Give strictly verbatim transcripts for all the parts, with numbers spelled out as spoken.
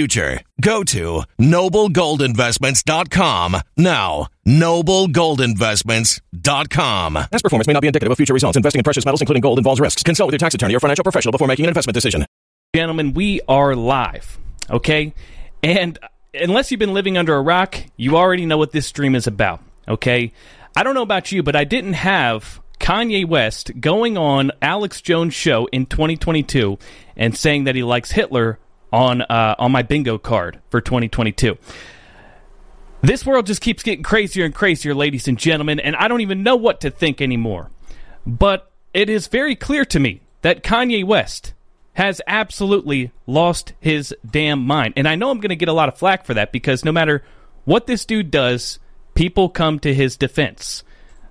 Future. Go to noble gold investments dot com now. noble gold investments dot com. Past performance may not be indicative of future results. Investing in precious metals, including gold, involves risks. Consult with your tax attorney or financial professional before making an investment decision. Gentlemen, we are live, okay? And unless you've been living under a rock, you already know what this stream is about, okay? I don't know about you, but I didn't have Kanye West going on Alex Jones' show in twenty twenty-two and saying that he likes Hitler on uh, on my bingo card for twenty twenty-two. This world just keeps getting crazier and crazier, ladies and gentlemen, and I don't even know what to think anymore. But it is very clear to me that Kanye West has absolutely lost his damn mind. And I know I'm going to get a lot of flack for that, because no matter what this dude does, people come to his defense.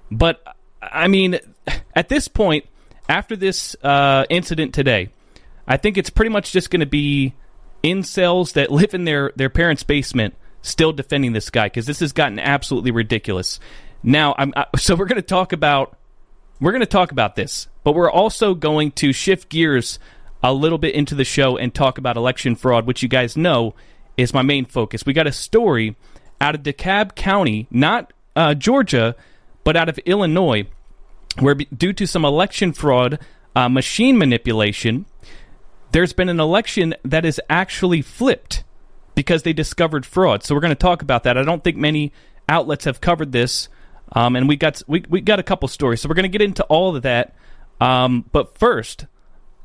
But, I mean, at this point, after this uh, incident today, I think it's pretty much just going to be incels that live in their, their parents' basement still defending this guy, because this has gotten absolutely ridiculous. Now, I'm I, so we're going to talk about We're going to talk about this, but we're also going to shift gears a little bit into the show and talk about election fraud, which you guys know is my main focus. We got a story out of DeKalb County, not uh, Georgia, but out of Illinois, where due to some election fraud, uh, machine manipulation, there's been an election that is actually flipped because they discovered fraud. So we're going to talk about that. I don't think many outlets have covered this, um, and we got we we got a couple stories. So we're going to get into all of that. Um, but first,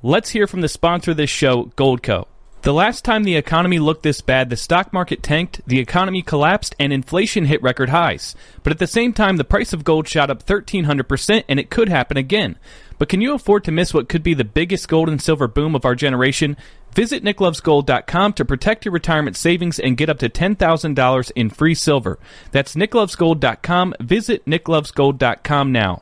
let's hear from the sponsor of this show, Goldco. The last time the economy looked this bad, the stock market tanked, the economy collapsed, and inflation hit record highs. But at the same time, the price of gold shot up thirteen hundred percent, and it could happen again. But can you afford to miss what could be the biggest gold and silver boom of our generation? Visit nick loves gold dot com to protect your retirement savings and get up to ten thousand dollars in free silver. That's nick loves gold dot com. Visit nick loves gold dot com now.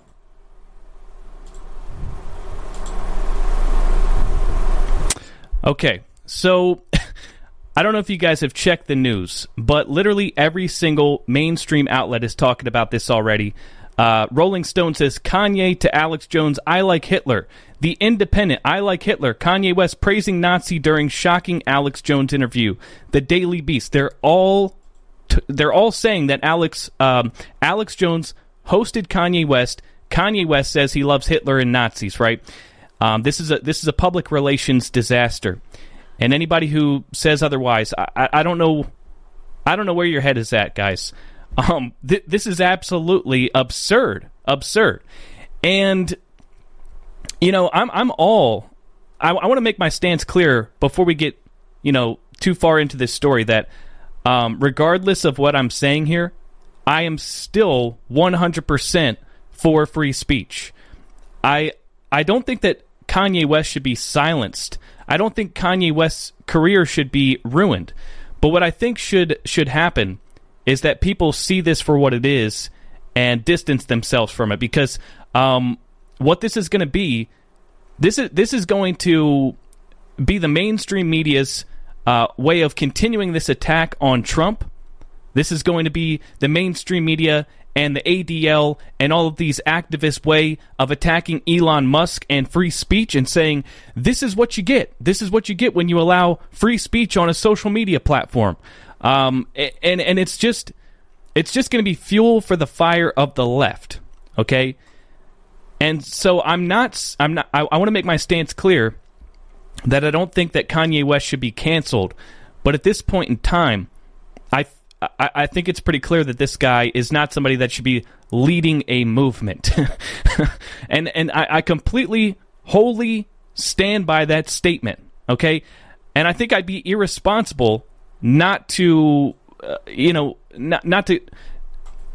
Okay. So, I don't know if you guys have checked the news, but literally every single mainstream outlet is talking about this already. Uh, Rolling Stone says, Kanye to Alex Jones, I like Hitler. The Independent, I like Hitler. Kanye West praising Nazi during shocking Alex Jones interview. The Daily Beast, they're all t- they're all saying that Alex um, Alex Jones hosted Kanye West. Kanye West says he loves Hitler and Nazis, right? Um, this is a this is a public relations disaster. And anybody who says otherwise, I, I don't know, I don't know where your head is at, guys. Um, th- this is absolutely absurd, absurd. And you know, I'm I'm all, I, I want to make my stance clear before we get, you know, too far into this story. That um, regardless of what I'm saying here, I am still one hundred percent for free speech. I I don't think that Kanye West should be silenced. I don't think Kanye West's career should be ruined. But what I think should should happen is that people see this for what it is and distance themselves from it. Because um, what this is going to be, this is this is going to be the mainstream media's uh, way of continuing this attack on Trump. This is going to be the mainstream media and the A D L and all of these activists' way of attacking Elon Musk and free speech and saying, this is what you get. This is what you get when you allow free speech on a social media platform. Um, and, and it's just it's just going to be fuel for the fire of the left, okay? And so I'm not, I'm not, I, I want to make my stance clear that I don't think that Kanye West should be canceled. But at this point in time, I I think it's pretty clear that this guy is not somebody that should be leading a movement. and and I, I completely, wholly stand by that statement, okay? And I think I'd be irresponsible not to, uh, you know, not not to...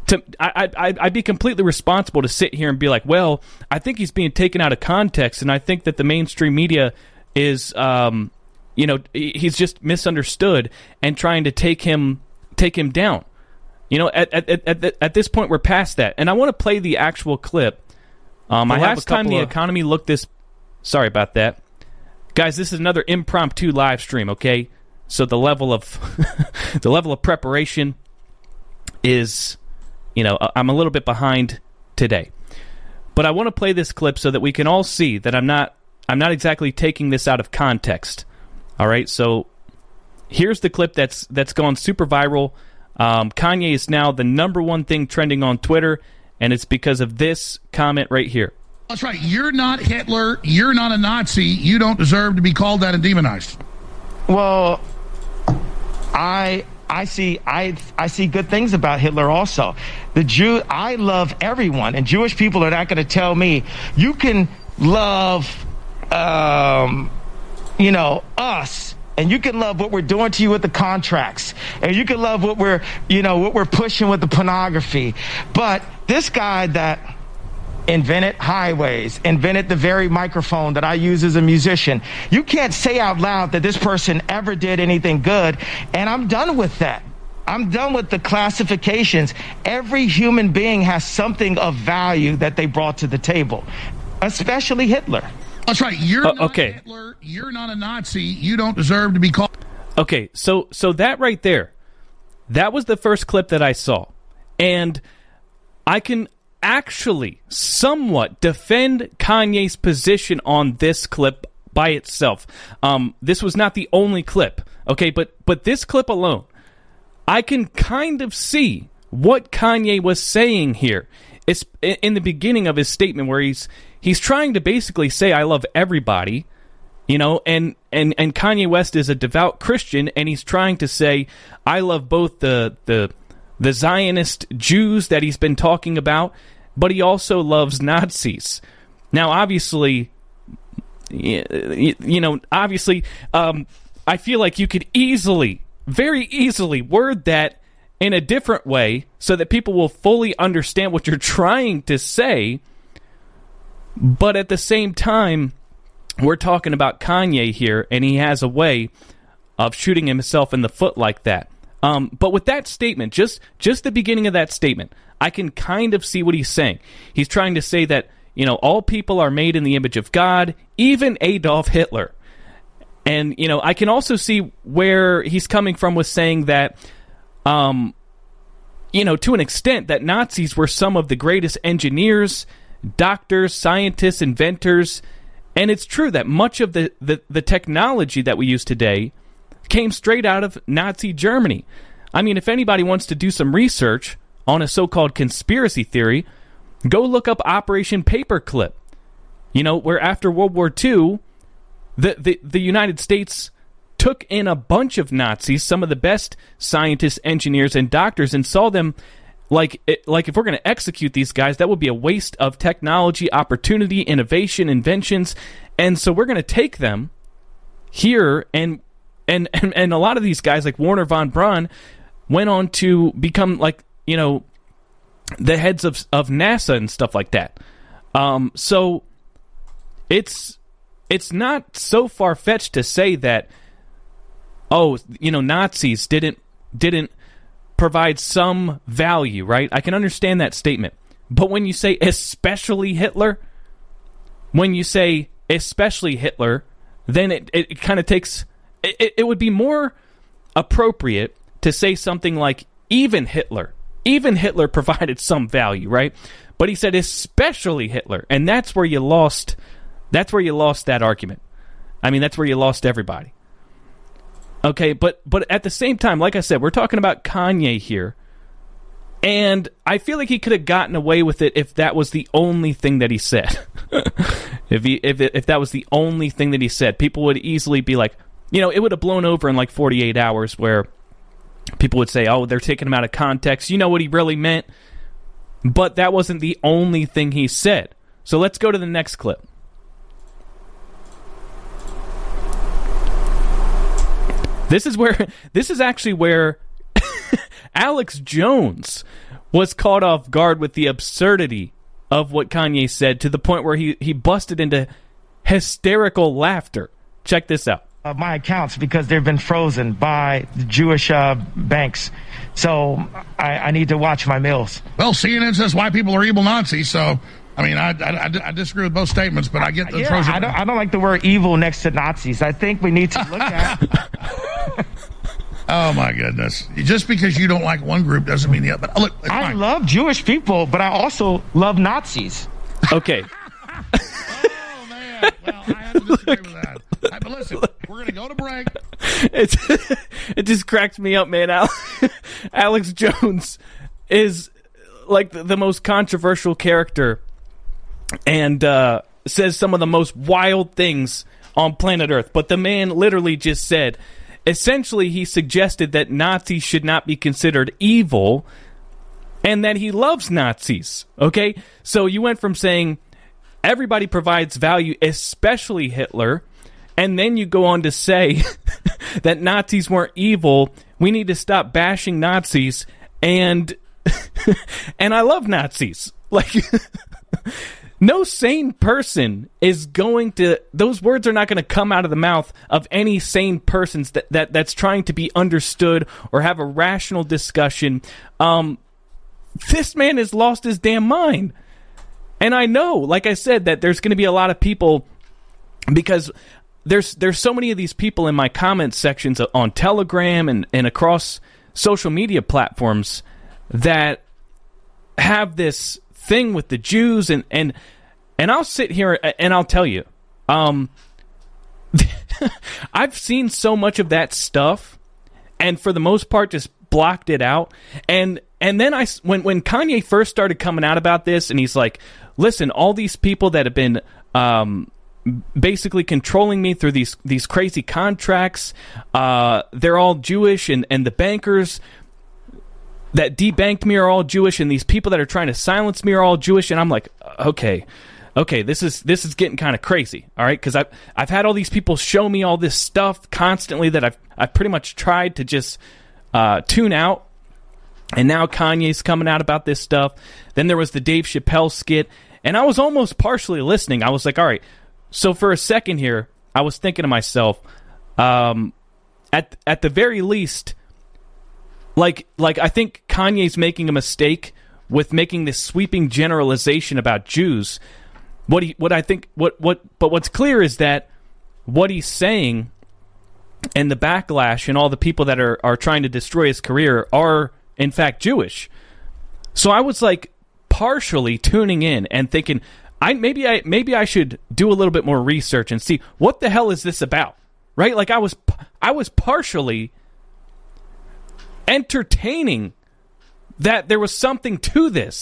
to I, I, I'd be completely responsible to sit here and be like, well, I think he's being taken out of context, and I think that the mainstream media is, um, you know, he's just misunderstood and trying to take him... take him down. You know, at at at at this point, we're past that. And I want to play the actual clip. Um, I last time the of... economy looked this... Sorry about that. Guys, this is another impromptu live stream, okay? So the level of... the level of preparation is... You know, I'm a little bit behind today. But I want to play this clip so that we can all see that I'm not... I'm not exactly taking this out of context. All right, so... Here's the clip that's that's gone super viral. Um, Kanye is now the number one thing trending on Twitter, and it's because of this comment right here. That's right. You're not Hitler. You're not a Nazi. You don't deserve to be called that and demonized. Well, I I see I I see good things about Hitler also. The Jew I love everyone, and Jewish people are not going to tell me you can love, um, you know, us. And you can love what we're doing to you with the contracts. And you can love what we're, you know, what we're pushing with the pornography. But this guy that invented highways, invented the very microphone that I use as a musician, you can't say out loud that this person ever did anything good. And I'm done with that. I'm done with the classifications. Every human being has something of value that they brought to the table, especially Hitler. That's right. You're uh, not okay. Hitler. You're not a Nazi. You don't deserve to be called. Okay, so so that right there, that was the first clip that I saw, and I can actually somewhat defend Kanye's position on this clip by itself. Um, this was not the only clip, okay? But but this clip alone, I can kind of see what Kanye was saying here. It's in the beginning of his statement where he's he's trying to basically say, I love everybody, you know, and, and, and Kanye West is a devout Christian, and he's trying to say, I love both the the the Zionist Jews that he's been talking about, but he also loves Nazis. Now, obviously, you know, obviously, um, I feel like you could easily, very easily word that in a different way so that people will fully understand what you're trying to say. But at the same time, we're talking about Kanye here, and he has a way of shooting himself in the foot like that. Um, but with that statement, just just the beginning of that statement, I can kind of see what he's saying. He's trying to say that, you know, all people are made in the image of God, even Adolf Hitler. And, you know, I can also see where he's coming from with saying that, um, you know, to an extent that Nazis were some of the greatest engineers, doctors, scientists, inventors. And it's true that much of the, the, the technology that we use today came straight out of Nazi Germany. I mean, if anybody wants to do some research on a so-called conspiracy theory, go look up Operation Paperclip. You know, where after World War Two, the, the, the United States took in a bunch of Nazis, some of the best scientists, engineers, and doctors, and saw them like, like if we're going to execute these guys, that would be a waste of technology, opportunity, innovation, inventions. And so we're going to take them here and... And, and and a lot of these guys, like Wernher von Braun, went on to become, like, you know, the heads of of NASA and stuff like that. Um, so it's it's not so far fetched to say that, oh, you know, Nazis didn't didn't provide some value, right? I can understand that statement, but when you say especially Hitler, when you say especially Hitler, then it it, it kind of takes. It, it would be more appropriate to say something like, even Hitler. Even Hitler provided some value, right? But he said, especially Hitler. And that's where you lost, that's where you lost that argument. I mean, that's where you lost everybody. Okay, but, but at the same time, like I said, we're talking about Kanye here. And I feel like he could have gotten away with it if that was the only thing that he said. if, he, if, if that was the only thing that he said, people would easily be like, you know, it would have blown over in like forty-eight hours where people would say, oh, they're taking him out of context. You know what he really meant. But that wasn't the only thing he said. So let's go to the next clip. This is where, this is actually where Alex Jones was caught off guard with the absurdity of what Kanye said, to the point where he, he busted into hysterical laughter. Check this out. Uh, my accounts, because they've been frozen by the Jewish uh, banks, so I, I need to watch my meals. Well, C N N says why people are evil Nazis, so I mean, I I, I disagree with both statements, but I get the yeah, frozen. I don't, I don't like the word evil next to Nazis. I think we need to look at. Oh my goodness! Just because you don't like one group doesn't mean the other. But look, look I fine. love Jewish people, but I also love Nazis. Okay. Oh man! Well, I have to disagree look. with that. Right, but listen, we're going to go to break. It's, it just cracked me up, man. Alex Jones is like the, the most controversial character, and uh, says some of the most wild things on planet Earth. But the man literally just said, essentially, he suggested that Nazis should not be considered evil and that he loves Nazis. Okay? So you went from saying everybody provides value, especially Hitler, and then you go on to say that Nazis weren't evil. We need to stop bashing Nazis. And and I love Nazis. Like, no sane person is going to... Those words are not going to come out of the mouth of any sane person that, that, that's trying to be understood or have a rational discussion. Um, this man has lost his damn mind. And I know, like I said, that there's going to be a lot of people, because... There's there's so many of these people in my comments sections on Telegram and, and across social media platforms that have this thing with the Jews, and and and I'll sit here and I'll tell you, um, I've seen so much of that stuff, and for the most part, just blocked it out. And and then I when when Kanye first started coming out about this, and he's like, listen, all these people that have been um. basically controlling me through these these crazy contracts, uh they're all Jewish, and and the bankers that debanked me are all Jewish, and these people that are trying to silence me are all Jewish. And I'm like, okay okay this is this is getting kind of crazy, all right? Because I've I've had all these people show me all this stuff constantly that I've I've pretty much tried to just uh tune out. And now Kanye's coming out about this stuff. Then there was the Dave Chappelle skit, and I was almost partially listening. I was like, all right. So for a second here, I was thinking to myself, um, at at the very least, like like I think Kanye's making a mistake with making this sweeping generalization about Jews. What he what I think what what but what's clear is that what he's saying and the backlash and all the people that are, are trying to destroy his career are in fact Jewish. So I was like partially tuning in and thinking, I maybe I maybe I should do a little bit more research and see what the hell is this about, right? Like I was I was partially entertaining that there was something to this,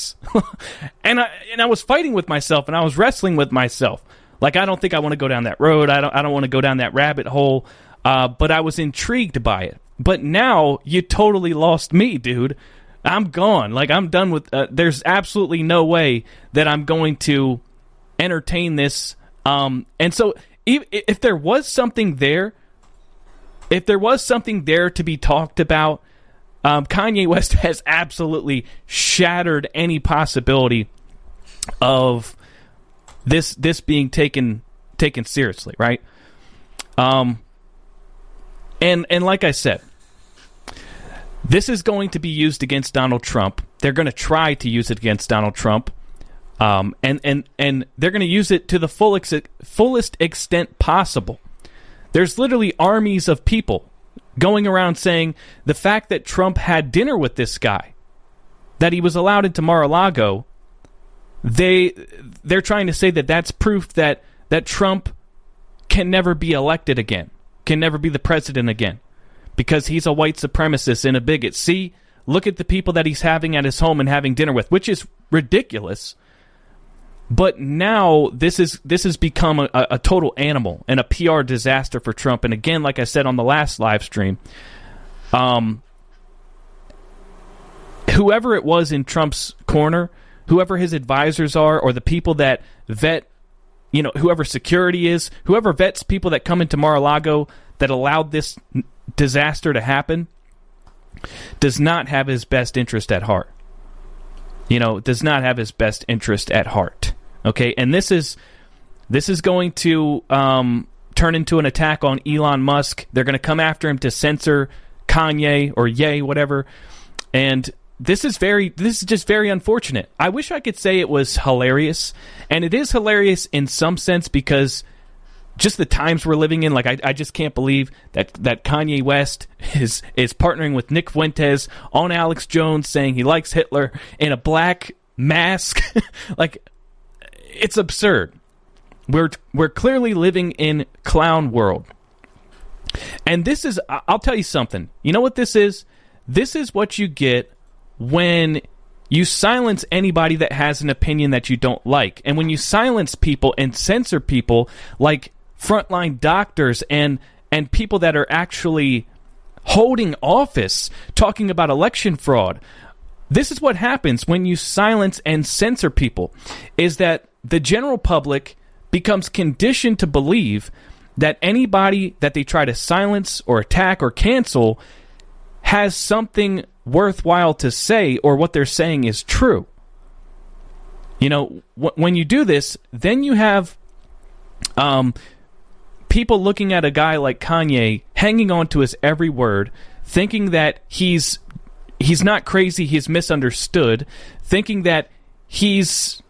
and I and I was fighting with myself, and I was wrestling with myself. Like, I don't think I want to go down that road. I don't I don't want to go down that rabbit hole. Uh, but I was intrigued by it. But now you totally lost me, dude. I'm gone. Like I'm done with. Uh, there's absolutely no way that I'm going to entertain this, um and so if, if there was something there if there was something there to be talked about, um Kanye West has absolutely shattered any possibility of this this being taken taken seriously, right? um and and like I said, this is going to be used against Donald Trump. They're going to try to use it against Donald Trump. Um, and, and, and they're going to use it to the full ex- fullest extent possible. There's literally armies of people going around saying the fact that Trump had dinner with this guy, that he was allowed into Mar-a-Lago, they, they're trying to say that that's proof that, that Trump can never be elected again, can never be the president again, because he's a white supremacist and a bigot. See, look at the people that he's having at his home and having dinner with, which is ridiculous. But now this is this has become a, a total animal and a P R disaster for Trump. And again, like I said on the last live stream, um, whoever it was in Trump's corner, whoever his advisors are, or the people that vet, you know, whoever security is, whoever vets people that come into Mar-a-Lago that allowed this disaster to happen, does not have his best interest at heart. You know, does not have his best interest at heart. Okay, and this is this is going to um, turn into an attack on Elon Musk. They're going to come after him to censor Kanye or Ye, whatever. And this is very, this is just very unfortunate. I wish I could say it was hilarious, and it is hilarious in some sense because just the times we're living in. Like I, I just can't believe that that Kanye West is is partnering with Nick Fuentes on Alex Jones, saying he likes Hitler in a black mask. Like, it's absurd. We're we're clearly living in clown world, and this is. I'll tell you something. You know what this is? This is what you get when you silence anybody that has an opinion that you don't like, and when you silence people and censor people like frontline doctors and and people that are actually holding office, talking about election fraud. This is what happens when you silence and censor people, is that the general public becomes conditioned to believe that anybody that they try to silence or attack or cancel has something worthwhile to say, or what they're saying is true. You know, wh- when you do this, then you have um people looking at a guy like Kanye, hanging on to his every word, thinking that he's he's not crazy, he's misunderstood, thinking that he's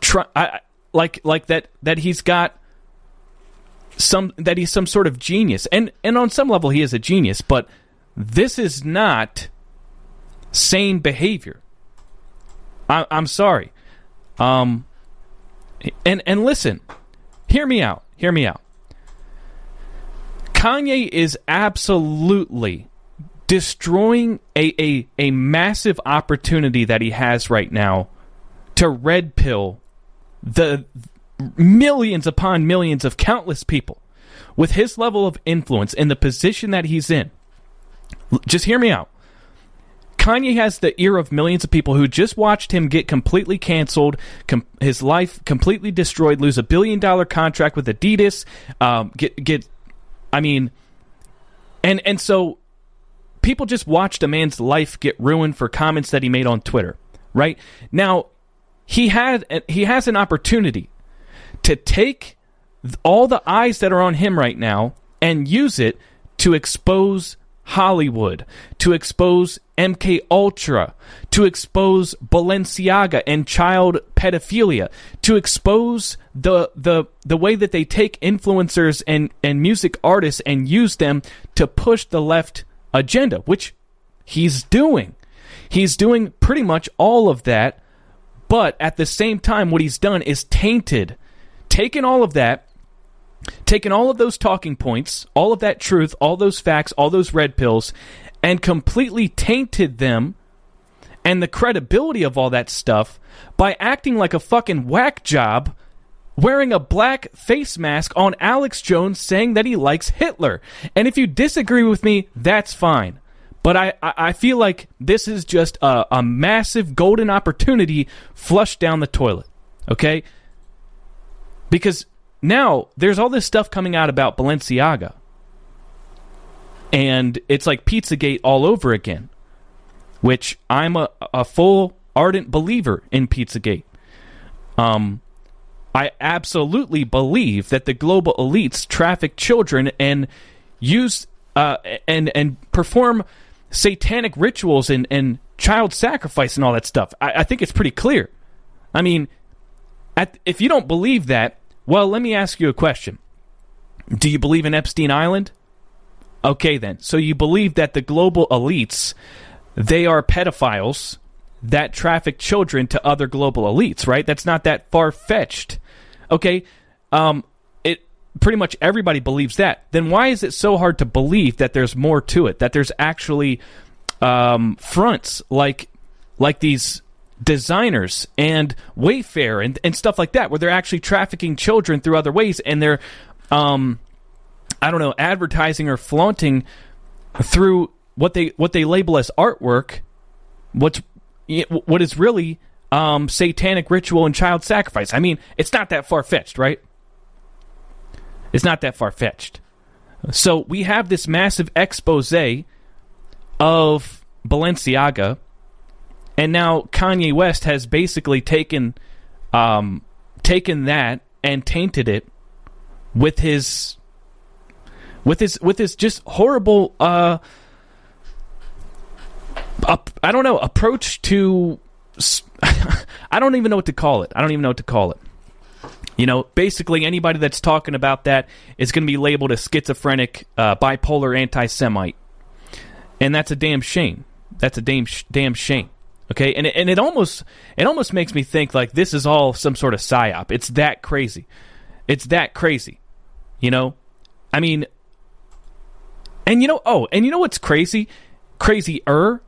try- I, like like that that he's got some that he's some sort of genius, and and on some level he is a genius, but this is not sane behavior. I, I'm sorry. Um, and and listen, hear me out. Hear me out. Kanye is absolutely destroying a, a, a massive opportunity that he has right now to red pill the millions upon millions of countless people with his level of influence and the position that he's in. Just hear me out. Kanye has the ear of millions of people who just watched him get completely canceled, com- his life completely destroyed, lose a billion dollar contract with Adidas, um, get get. I mean, and and so people just watched a man's life get ruined for comments that he made on Twitter, right? Now, he had he has an opportunity to take all the eyes that are on him right now and use it to expose Hollywood, to expose M K Ultra, to expose Balenciaga and child pedophilia, to expose the the the way that they take influencers and, and music artists and use them to push the left agenda, which he's doing. He's doing pretty much all of that, but at the same time, what he's done is tainted, taken all of that, taking all of those talking points, all of that truth, all those facts, all those red pills, and completely tainted them and the credibility of all that stuff by acting like a fucking whack job, wearing a black face mask on Alex Jones saying that he likes Hitler. And if you disagree with me, that's fine. But I, I, I feel like this is just a, a massive golden opportunity flushed down the toilet, okay? Because now, there's all this stuff coming out about Balenciaga. And it's like Pizzagate all over again. Which, I'm a, a full, ardent believer in Pizzagate. Um, I absolutely believe that the global elites traffic children and use uh, and and perform satanic rituals and, and child sacrifice and all that stuff. I, I think it's pretty clear. I mean, at, if you don't believe that, well, let me ask you a question. Do you believe in Epstein Island? Okay, then. So you believe that the global elites, they are pedophiles that traffic children to other global elites, right? That's not that far-fetched. Okay, um, it pretty much everybody believes that. Then why is it so hard to believe that there's more to it, that there's actually um, fronts like like these designers and Wayfair and, and stuff like that, where they're actually trafficking children through other ways, and they're, um, I don't know, advertising or flaunting through what they what they label as artwork, what's what is really um, satanic ritual and child sacrifice. I mean, it's not that far fetched, right? It's not that far fetched. So we have this massive expose of Balenciaga. And now Kanye West has basically taken um, taken that and tainted it with his with his with his just horrible uh, I don't know approach to I don't even know what to call it. I don't even know what to call it. You know, basically anybody that's talking about that is going to be labeled a schizophrenic, uh, bipolar anti-Semite. And that's a damn shame. That's a damn sh- damn shame. Okay, and it, and it almost it almost makes me think like this is all some sort of psyop. It's that crazy, it's that crazy, you know. I mean, and you know, oh, and you know what's crazy, crazier?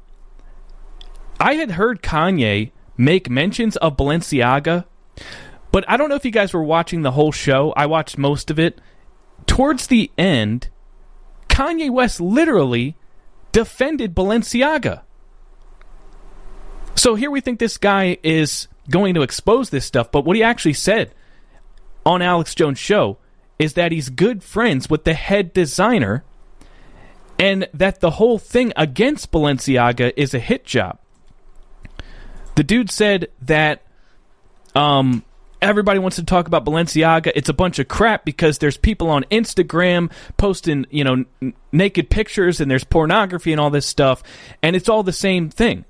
I had heard Kanye make mentions of Balenciaga, but I don't know if you guys were watching the whole show. I watched most of it. Towards the end, Kanye West literally defended Balenciaga. So here we think this guy is going to expose this stuff, but what he actually said on Alex Jones' show is that he's good friends with the head designer and that the whole thing against Balenciaga is a hit job. The dude said that um, everybody wants to talk about Balenciaga. It's a bunch of crap because there's people on Instagram posting, you know, n- naked pictures and there's pornography and all this stuff, and it's all the same thing.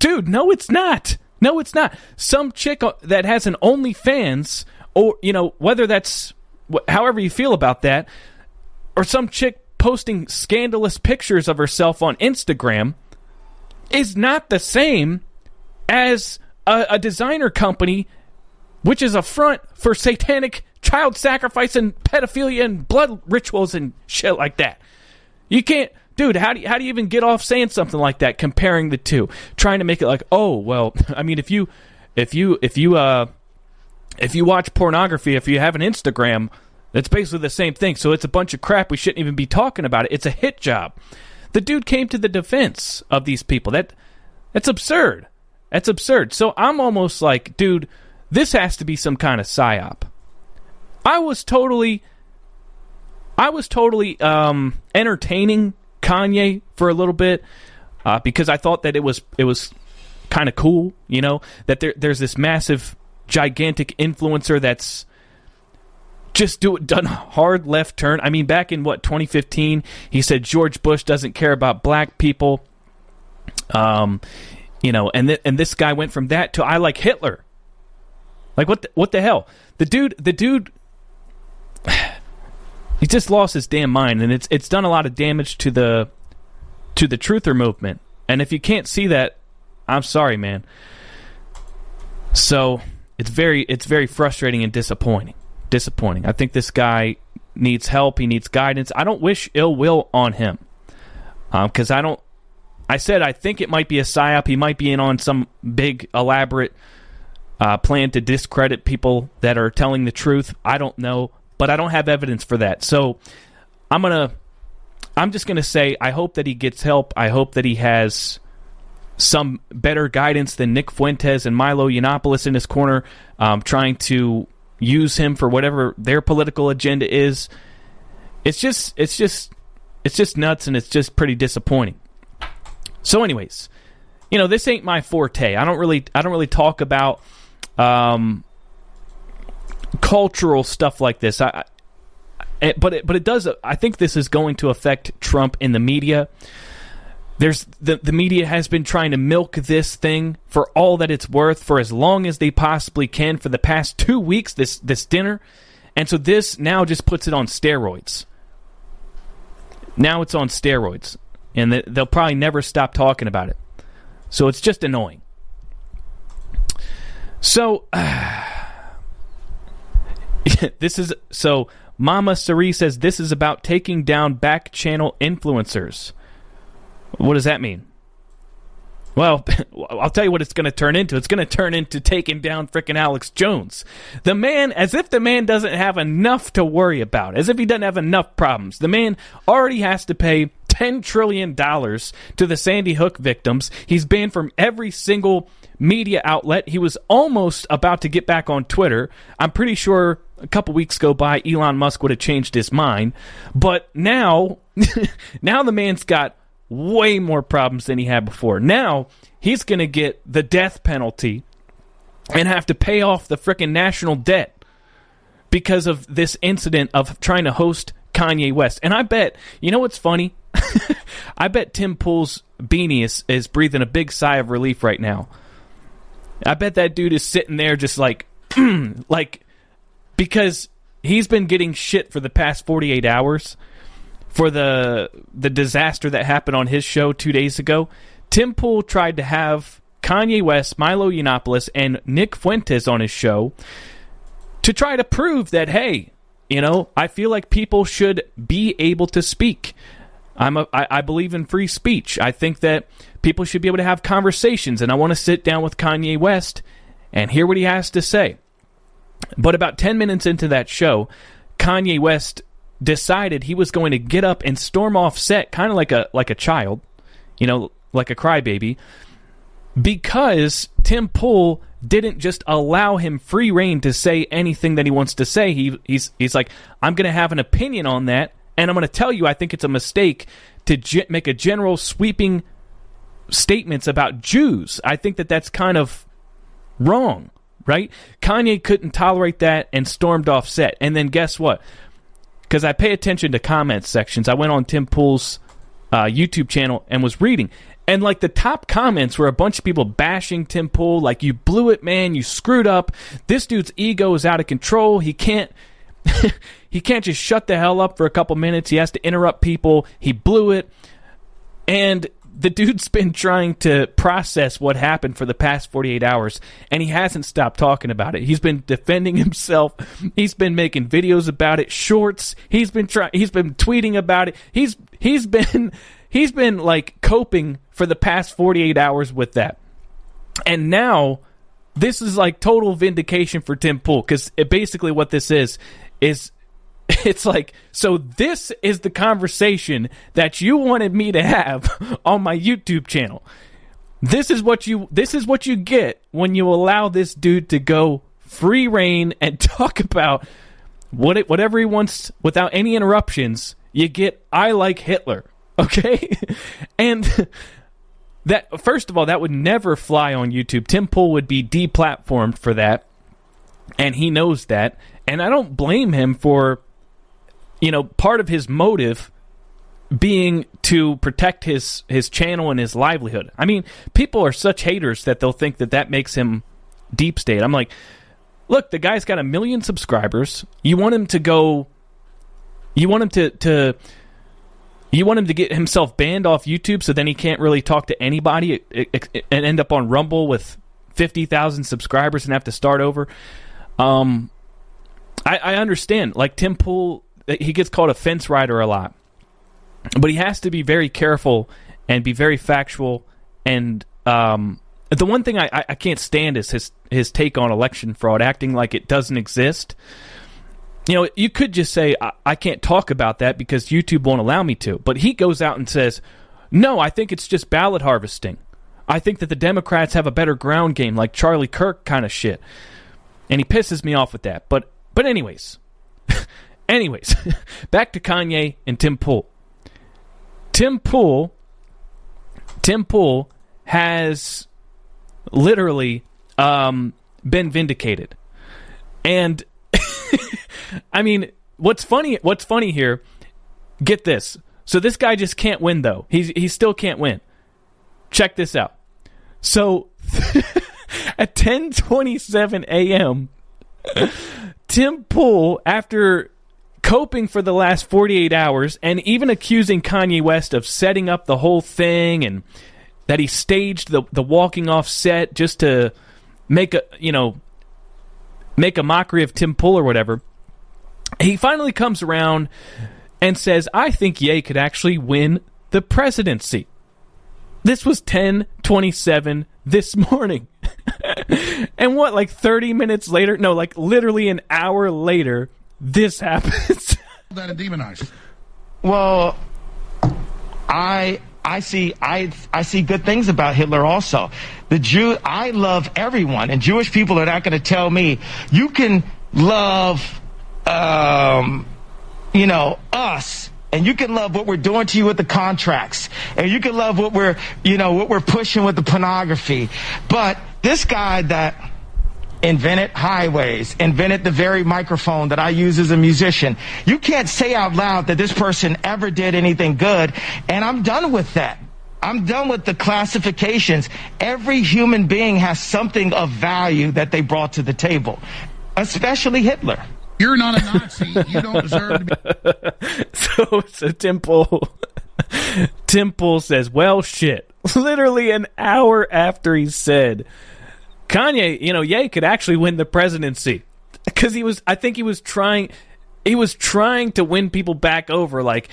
Dude, no, it's not. No, it's not. Some chick that has an OnlyFans, or, you know, whether that's wh- however you feel about that, or some chick posting scandalous pictures of herself on Instagram is not the same as a, a designer company, which is a front for satanic child sacrifice and pedophilia and blood rituals and shit like that. You can't... Dude, how do you, how do you even get off saying something like that? Comparing the two, trying to make it like, oh well, I mean, if you, if you, if you, uh, if you watch pornography, if you have an Instagram, it's basically the same thing. So it's a bunch of crap. We shouldn't even be talking about it. It's a hit job. The dude came to the defense of these people. That that's absurd. That's absurd. So I'm almost like, dude, this has to be some kind of psyop. I was totally, I was totally um, entertaining Kanye for a little bit uh, because I thought that it was it was kind of cool, you know, that there there's this massive, gigantic influencer that's just do it done a hard left turn. I mean, back in what twenty fifteen, he said George Bush doesn't care about black people, um, you know, and th- and this guy went from that to I like Hitler. Like what the, what the hell? The dude the dude. He just lost his damn mind, and it's it's done a lot of damage to the to the truther movement. And if you can't see that, I'm sorry, man. So it's very it's very frustrating and disappointing. Disappointing. I think this guy needs help. He needs guidance. I don't wish ill will on him, because um, I don't. I said I think it might be a psyop. He might be in on some big elaborate uh, plan to discredit people that are telling the truth. I don't know. But I don't have evidence for that. So I'm gonna, I'm just going to say I hope that he gets help. I hope that he has some better guidance than Nick Fuentes and Milo Yiannopoulos in his corner, um, trying to use him for whatever their political agenda is. It's just, it's just, it's just nuts, and it's just pretty disappointing. So anyways, you know, this ain't my forte. I don't really, I don't really talk about... Um, cultural stuff like this, I, I, but it, but it does. I think this is going to affect Trump in the media. There's the the media has been trying to milk this thing for all that it's worth for as long as they possibly can for the past two weeks. This this dinner, and so this now just puts it on steroids. Now it's on steroids, and the, they'll probably never stop talking about it. So it's just annoying. So. Uh, This is so. Mama Suri says this is about taking down back channel influencers. What does that mean? Well, I'll tell you what it's going to turn into. It's going to turn into taking down freaking Alex Jones, the man. As if the man doesn't have enough to worry about. As if he doesn't have enough problems. The man already has to pay ten trillion dollars to the Sandy Hook victims. He's banned from every single media outlet. He was almost about to get back on Twitter. I'm pretty sure. A couple weeks go by, Elon Musk would have changed his mind, but now, now the man's got way more problems than he had before. Now he's going to get the death penalty and have to pay off the frickin' national debt because of this incident of trying to host Kanye West. And I bet, you know what's funny? I bet Tim Pool's beanie is, is breathing a big sigh of relief right now. I bet that dude is sitting there just like, like, because he's been getting shit for the past forty-eight hours for the the disaster that happened on his show two days ago. Tim Pool tried to have Kanye West, Milo Yiannopoulos, and Nick Fuentes on his show to try to prove that, hey, you know, I feel like people should be able to speak. I'm a, I, I believe in free speech. I think that people should be able to have conversations, and I want to sit down with Kanye West and hear what he has to say. But about ten minutes into that show, Kanye West decided he was going to get up and storm off set, kind of like a like a child, you know, like a crybaby, because Tim Pool didn't just allow him free reign to say anything that he wants to say. He he's he's like, I'm going to have an opinion on that, and I'm going to tell you I think it's a mistake to ge- make a general sweeping statements about Jews. I think that that's kind of wrong. Right? Kanye couldn't tolerate that and stormed off set. And then guess what? Because I pay attention to comment sections. I went on Tim Pool's uh, YouTube channel and was reading. And like the top comments were a bunch of people bashing Tim Pool. Like, you blew it, man. You screwed up. This dude's ego is out of control. He can't, he can't just shut the hell up for a couple minutes. He has to interrupt people. He blew it. And the dude's been trying to process what happened for the past forty-eight hours, and he hasn't stopped talking about it. He's been defending himself. He's been making videos about it, shorts. He's been try- He's been tweeting about it. He's he's been he's been like coping for the past forty-eight hours with that, and now this is like total vindication for Tim Pool, because basically what this is is. It's like, so this is the conversation that you wanted me to have on my YouTube channel. This is what you this is what you get when you allow this dude to go free reign and talk about what it, whatever he wants without any interruptions. You get I like Hitler, okay? And that, first of all, that would never fly on YouTube. Tim Pool would be deplatformed for that, and he knows that. And I don't blame him for, you know, part of his motive being to protect his, his channel and his livelihood. I mean, people are such haters that they'll think that that makes him deep state. I'm like, look, the guy's got a million subscribers. You want him to go, you want him to, to you want him to get himself banned off YouTube so then he can't really talk to anybody and end up on Rumble with fifty thousand subscribers and have to start over. Um... I, I understand, like, Tim Pool, he gets called a fence rider a lot, but he has to be very careful and be very factual. And um, the one thing I, I can't stand is his his take on election fraud, acting like it doesn't exist. You know, you could just say, I, I can't talk about that because YouTube won't allow me to. But he goes out and says, no, I think it's just ballot harvesting. I think that the Democrats have a better ground game, like Charlie Kirk kind of shit. And he pisses me off with that. But But anyways, anyways, back to Kanye and Tim Pool. Tim Pool, Tim Pool has literally um, been vindicated, and I mean, what's funny? What's funny here? Get this. So this guy just can't win, though. He he still can't win. Check this out. So at ten twenty-seven a.m. Tim Pool, after coping for the last forty-eight hours and even accusing Kanye West of setting up the whole thing and that he staged the, the walking off set just to make a, you know, make a mockery of Tim Pool or whatever, he finally comes around and says, I think Ye could actually win the presidency. This was ten twenty-seven this morning. And what, like thirty minutes later? No, like literally an hour later, this happens. That and demonize. Well, I I see I I see good things about Hitler also. The Jew I love everyone, and Jewish people are not going to tell me you can love um you know us. And you can love what we're doing to you with the contracts. And you can love what we're, you know, what we're pushing with the pornography. But this guy that invented highways, invented the very microphone that I use as a musician, you can't say out loud that this person ever did anything good. And I'm done with that. I'm done with the classifications. Every human being has something of value that they brought to the table, especially Hitler. You're not a Nazi. You don't deserve to be. So, so Tim Pool, Tim Pool says, well, shit. Literally an hour after he said, Kanye, you know, Ye could actually win the presidency. Because he was, I think he was trying, he was trying to win people back over. Like,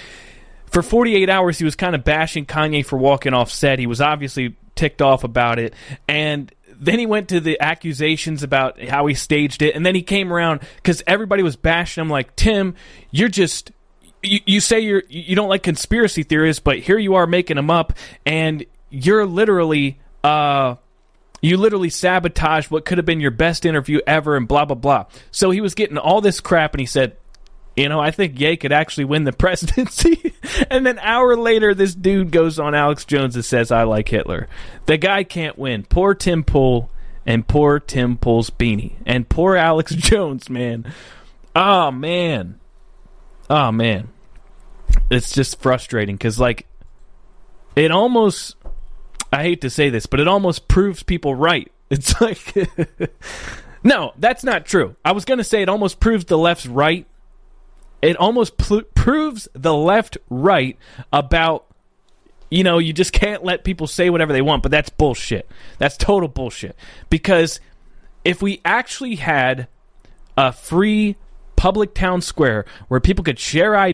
for forty-eight hours, he was kind of bashing Kanye for walking off set. He was obviously ticked off about it. And then he went to the accusations about how he staged it, and then he came around because everybody was bashing him like, Tim, you're just you, you say you're you don't like conspiracy theories, but here you are making them up, and you're literally uh you literally sabotaged what could have been your best interview ever, and blah blah blah. So he was getting all this crap, and he said, you know, I think Ye could actually win the presidency. And then an hour later, this dude goes on Alex Jones and says, I like Hitler. The guy can't win. Poor Tim Pool and poor Tim Pool's beanie. And poor Alex Jones, man. Oh, man. Oh, man. It's just frustrating because, like, it almost, I hate to say this, but it almost proves people right. It's like, no, that's not true. I was going to say it almost proves the left's right. It almost pl- proves the left right about You know, you just can't let people say whatever they want, but that's bullshit. That's total bullshit. Because if we actually had a free public town square where people could share ideas.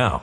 Now.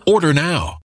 Order now.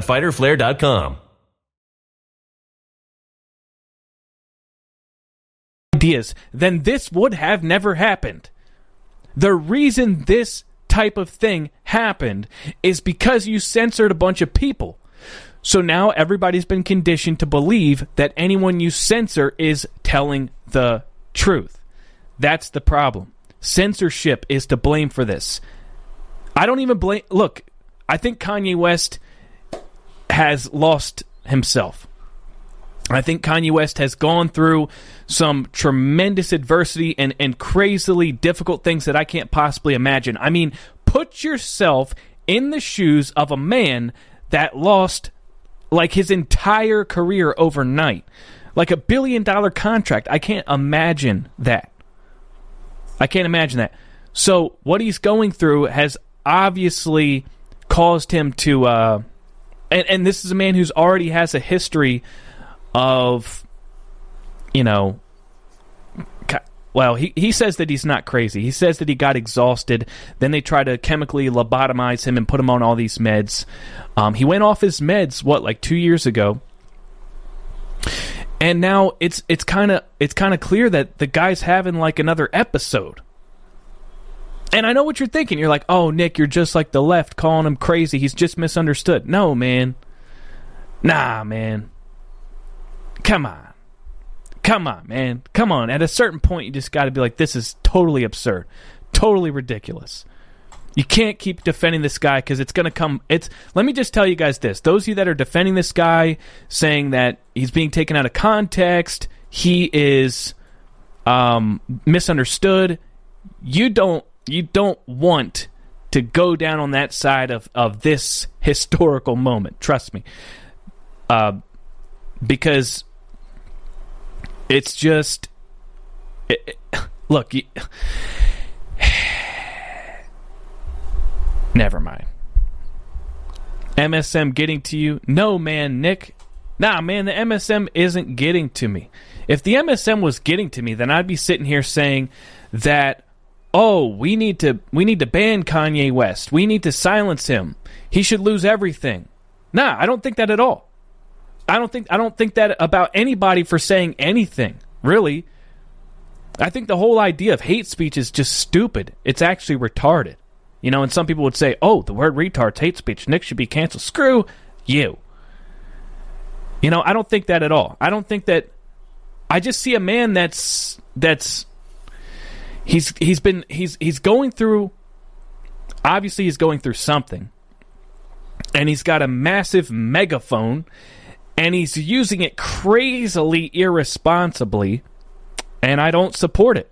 fighter flare dot com. Ideas, then this would have never happened. The reason this type of thing happened is because you censored a bunch of people. So now everybody's been conditioned to believe that anyone you censor is telling the truth. That's the problem. Censorship is to blame for this. I don't even blame... Look, I think Kanye West has lost himself. I think Kanye West has gone through some tremendous adversity and, and crazily difficult things that I can't possibly imagine. I mean, put yourself in the shoes of a man that lost like his entire career overnight. Like a billion dollar contract. I can't imagine that. I can't imagine that. So what he's going through has obviously caused him to, uh, and, and this is a man who's already has a history of, you know, well, he, he says that he's not crazy. He says that he got exhausted. Then they try to chemically lobotomize him and put him on all these meds. Um, he went off his meds, what, like two years ago. And now it's it's kind of it's kind of clear that the guy's having like another episode. And I know what you're thinking. You're like, oh, Nick, you're just like the left, calling him crazy. He's just misunderstood. No, man. Nah, man. Come on. Come on, man. Come on. At a certain point, you just got to be like, this is totally absurd. totally ridiculous. You can't keep defending this guy because it's going to come. It's let me just tell you guys this. Those of you that are defending this guy, saying that he's being taken out of context, he is um, misunderstood, you don't you don't want to go down on that side of, of this historical moment. Trust me. Uh, because it's just... It, it, look... You, never mind. M S M getting to you? No, man, Nick. Nah, man, the M S M isn't getting to me. If the M S M was getting to me, then I'd be sitting here saying that, oh, we need to we need to ban Kanye West. We need to silence him. He should lose everything. Nah, I don't think that at all. I don't think I don't think that about anybody for saying anything, really. I think the whole idea of hate speech is just stupid. It's actually retarded. You know, and some people would say, oh, the word retard's hate speech. Nick should be canceled. Screw you. You know, I don't think that at all. I don't think that... I just see a man that's... that's he's he's been... He's, he's going through... Obviously, he's going through something. And he's got a massive megaphone. And he's using it crazily, irresponsibly. And I don't support it.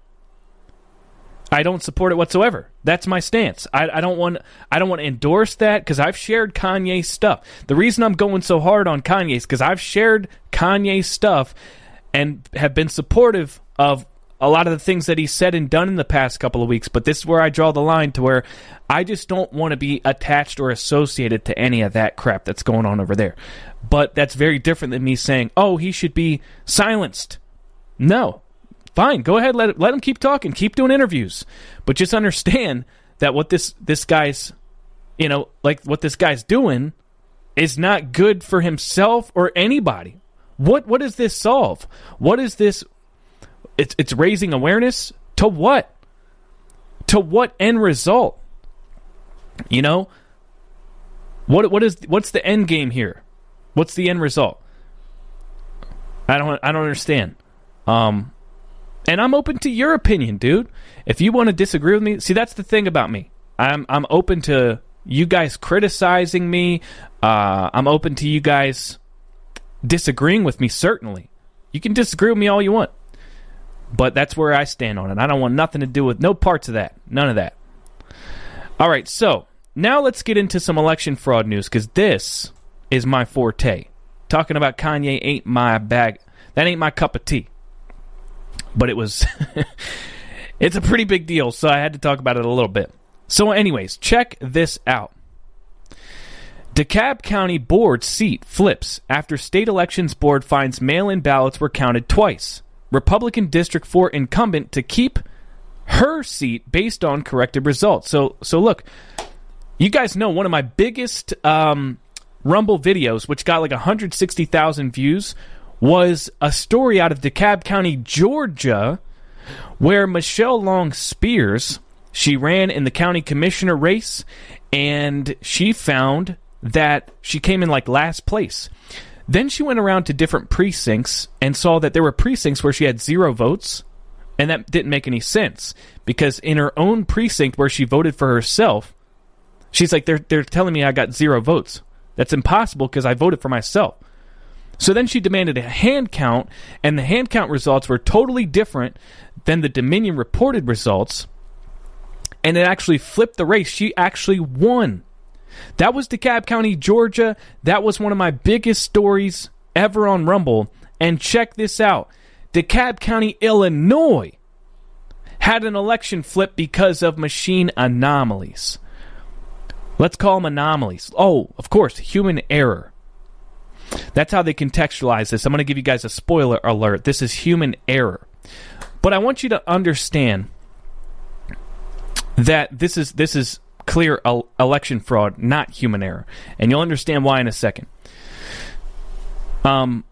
I don't support it whatsoever. That's my stance. I, I don't want I don't want to endorse that because I've shared Kanye's stuff. The reason I'm going so hard on Kanye is because I've shared Kanye's stuff and have been supportive of a lot of the things that he said and done in the past couple of weeks. But this is where I draw the line to where I just don't want to be attached or associated to any of that crap that's going on over there. But that's very different than me saying, oh, he should be silenced. No. Fine, go ahead, let let him keep talking, keep doing interviews, but just understand that what this this guy's, you know, like what this guy's doing is not good for himself or anybody. What what does this solve? What is this? It's it's raising awareness to what? To what end result? You know, what what is what's the end game here? What's the end result? I don't I don't understand. Um. And I'm open to your opinion, dude. If you want to disagree with me, see, that's the thing about me. I'm I'm open to you guys criticizing me. Uh, I'm open to you guys disagreeing with me, certainly. You can disagree with me all you want. But that's where I stand on it. I don't want nothing to do with, no parts of that. None of that. All right, so now let's get into some election fraud news because this is my forte. Talking about Kanye ain't my bag. That ain't my cup of tea. But it was, it's a pretty big deal, so I had to talk about it a little bit. So anyways, check this out. DeKalb County board seat flips after state elections board finds mail-in ballots were counted twice. Republican District four incumbent to keep her seat based on corrected results. So, so look, you guys know one of my biggest um, Rumble videos, which got like one hundred sixty thousand views, was a story out of DeKalb County, Georgia, where Michelle Long Spears, she ran in the county commissioner race, and she found that she came in like last place. Then she went around to different precincts and saw that there were precincts where she had zero votes, and that didn't make any sense because in her own precinct where she voted for herself, she's like, they're, they're telling me I got zero votes. That's impossible because I voted for myself. So then she demanded a hand count, and the hand count results were totally different than the Dominion reported results, and it actually flipped the race. She actually won. That was DeKalb County, Georgia. That was one of my biggest stories ever on Rumble. And check this out. DeKalb County, Illinois had an election flip because of machine anomalies. Let's call them anomalies. Oh, of course, human error. That's how they contextualize this. I'm going to give you guys a spoiler alert. This is human error. But I want you to understand that this is this is clear election fraud, not human error. And you'll understand why in a second. Um,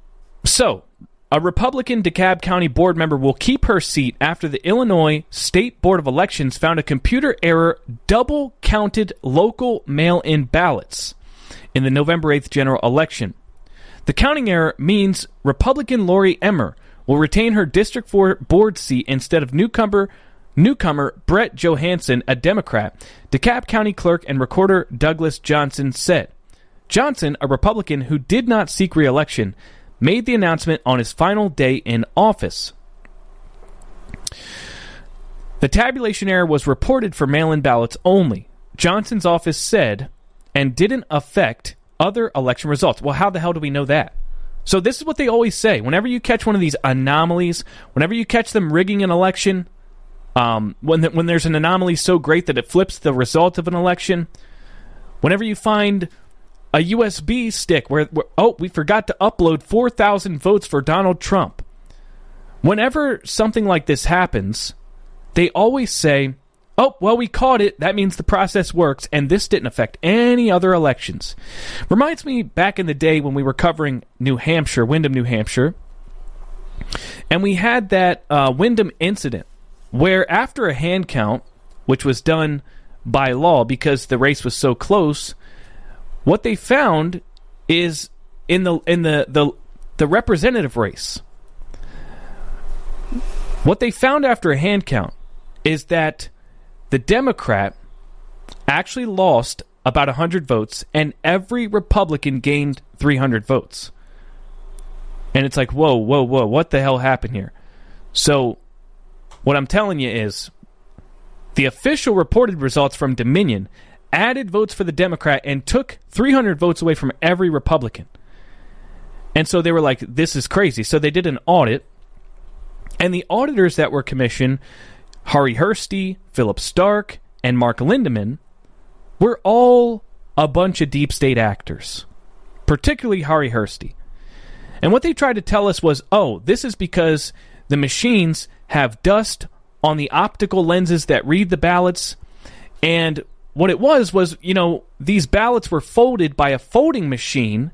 so, a Republican DeKalb County board member will keep her seat after the Illinois State Board of Elections found a computer error double-counted local mail-in ballots in the November eighth general election. The counting error means Republican Lori Emmer will retain her District four board seat instead of newcomer Newcomer Brett Johansson, a Democrat, DeKalb County Clerk and Recorder Douglas Johnson said. Johnson, a Republican who did not seek re-election, made the announcement on his final day in office. The tabulation error was reported for mail-in ballots only. Johnson's office said, and didn't affect other election results. Well, how the hell do we know that? So this is what they always say. Whenever you catch one of these anomalies, whenever you catch them rigging an election, Um, when the, when there's an anomaly so great that it flips the result of an election, whenever you find a U S B stick where, where oh, we forgot to upload four thousand votes for Donald Trump. Whenever something like this happens, they always say, oh, well, we caught it. That means the process works, and this didn't affect any other elections. Reminds me back in the day when we were covering New Hampshire, Wyndham, New Hampshire, and we had that uh, Wyndham incident, where after a hand count, which was done by law because the race was so close, what they found is in the in the, the the representative race, what they found after a hand count is that the Democrat actually lost about one hundred votes and every Republican gained three hundred votes. And it's like, whoa, whoa, whoa, what the hell happened here? So what I'm telling you is the official reported results from Dominion added votes for the Democrat and took three hundred votes away from every Republican. And so they were like, this is crazy. So they did an audit, and the auditors that were commissioned, Harri Hursti, Philip Stark, and Mark Lindeman, were all a bunch of deep state actors, particularly Harri Hursti. And what they tried to tell us was, oh, this is because the machines have dust on the optical lenses that read the ballots. And what it was was, you know, these ballots were folded by a folding machine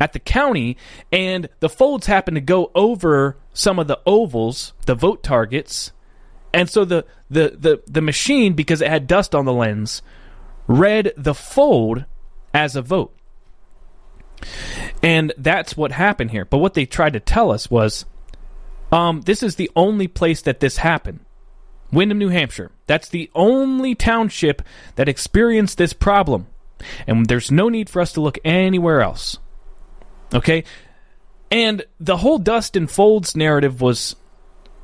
at the county, and the folds happened to go over some of the ovals, the vote targets. And so the, the, the, the machine, because it had dust on the lens, read the fold as a vote. And that's what happened here. But what they tried to tell us was, Um, this is the only place that this happened. Wyndham, New Hampshire. That's the only township that experienced this problem. And there's no need for us to look anywhere else. Okay? And the whole dust and folds narrative was,